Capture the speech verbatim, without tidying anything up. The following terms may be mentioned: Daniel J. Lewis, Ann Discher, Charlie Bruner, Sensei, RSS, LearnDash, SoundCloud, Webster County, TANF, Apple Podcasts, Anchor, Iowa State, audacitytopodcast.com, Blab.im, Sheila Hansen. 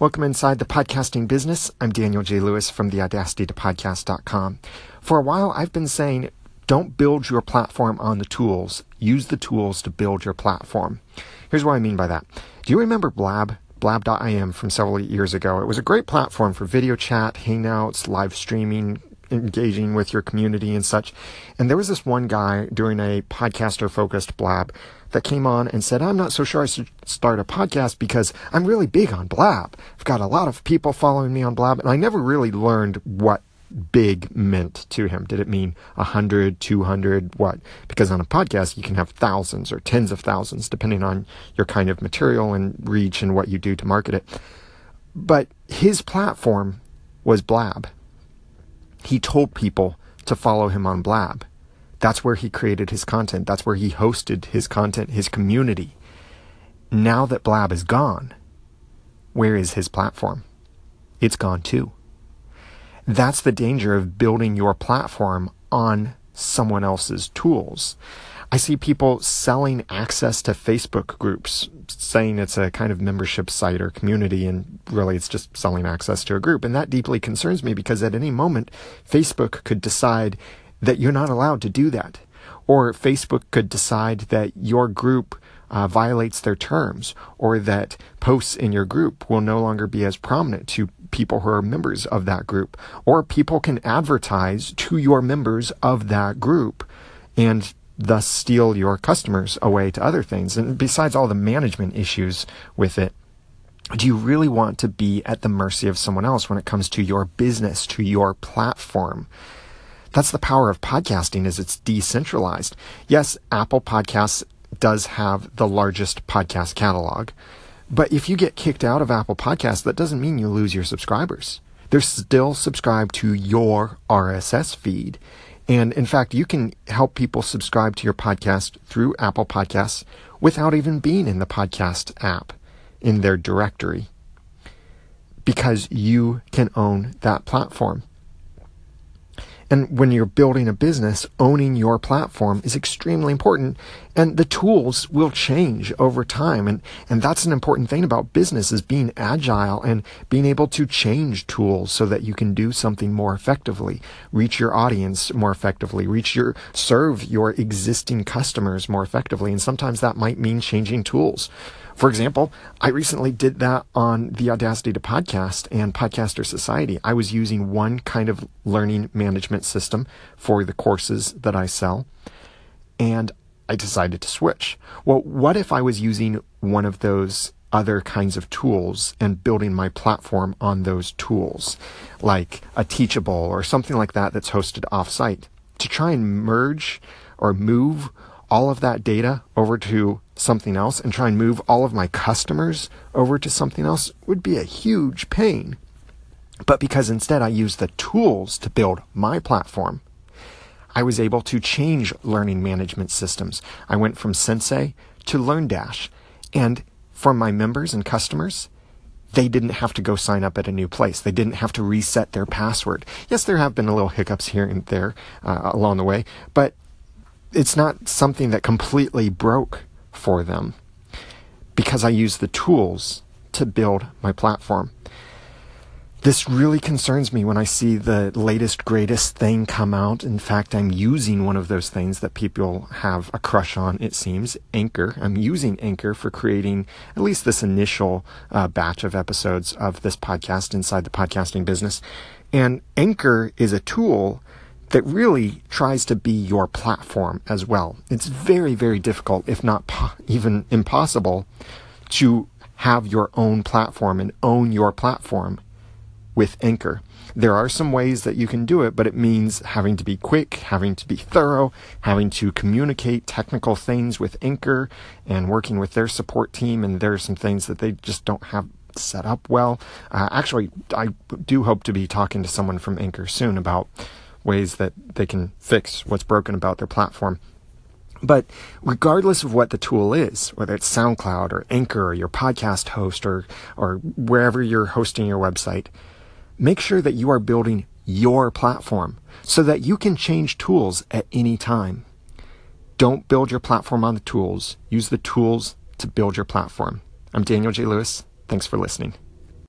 Welcome inside the podcasting business. I'm Daniel J. Lewis from the audacity to podcast dot com. For a while, I've been saying, don't build your platform on the tools. Use the tools to build your platform. Here's what I mean by that. Do you remember Blab? Blab dot I M from several years ago. It was a great platform for video chat, hangouts, live streaming, engaging with your community and such. And there was this one guy doing a podcaster-focused blab that came on and said, I'm not so sure I should start a podcast because I'm really big on Blab. I've got a lot of people following me on Blab, and I never really learned what big meant to him. Did it mean one hundred, two hundred, what? Because on a podcast, you can have thousands or tens of thousands, depending on your kind of material and reach and what you do to market it. But his platform was Blab. He told people to follow him on Blab. That's where he created his content. That's where he hosted his content, his community. Now that Blab is gone, where is his platform? It's gone too. That's the danger of building your platform on someone else's tools. I see people selling access to Facebook groups, saying it's a kind of membership site or community, and really it's just selling access to a group. And that deeply concerns me because at any moment, Facebook could decide that you're not allowed to do that. Or Facebook could decide that your group uh, violates their terms, or that posts in your group will no longer be as prominent to people who are members of that group, or people can advertise to your members of that group and thus steal your customers away to other things. And besides all the management issues with it, do you really want to be at the mercy of someone else when it comes to your business, to your platform? That's the power of podcasting, is it's decentralized. Yes, Apple Podcasts does have the largest podcast catalog. But if you get kicked out of Apple Podcasts, that doesn't mean you lose your subscribers. They're still subscribed to your R S S feed. And in fact, you can help people subscribe to your podcast through Apple Podcasts without even being in the podcast app, in their directory, because you can own that platform. And when you're building a business, owning your platform is extremely important, and the tools will change over time. And, and that's an important thing about business, is being agile and being able to change tools so that you can do something more effectively, reach your audience more effectively, reach your, serve your existing customers more effectively. And sometimes that might mean changing tools. For example, I recently did that on the Audacity to Podcast and Podcaster Society. I was using one kind of learning management system for the courses that I sell, and I decided to switch. Well, what if I was using one of those other kinds of tools and building my platform on those tools, like a Teachable or something like that that's hosted offsite, to try and merge or move all of that data over to something else and try and move all of my customers over to something else would be a huge pain. But because instead I used the tools to build my platform, I was able to change learning management systems. I went from Sensei to LearnDash, and for my members and customers, they didn't have to go sign up at a new place. They didn't have to reset their password. Yes, there have been little hiccups here and there uh, along the way, but it's not something that completely broke for them because I used the tools to build my platform. This really concerns me when I see the latest, greatest thing come out. In fact, I'm using one of those things that people have a crush on, it seems, Anchor. I'm using Anchor for creating at least this initial uh, batch of episodes of this podcast inside the podcasting business. And Anchor is a tool that really tries to be your platform as well. It's very, very difficult, if not po- even impossible, to have your own platform and own your platform with Anchor. There are some ways that you can do it, but it means having to be quick, having to be thorough, having to communicate technical things with Anchor and working with their support team. And there are some things that they just don't have set up well. Uh, actually, I do hope to be talking to someone from Anchor soon about ways that they can fix what's broken about their platform. But regardless of what the tool is, whether it's SoundCloud or Anchor or your podcast host or or wherever you're hosting your website, make sure that you are building your platform so that you can change tools at any time. Don't build your platform on the tools. Use the tools to build your platform. I'm Daniel J. Lewis. Thanks for listening.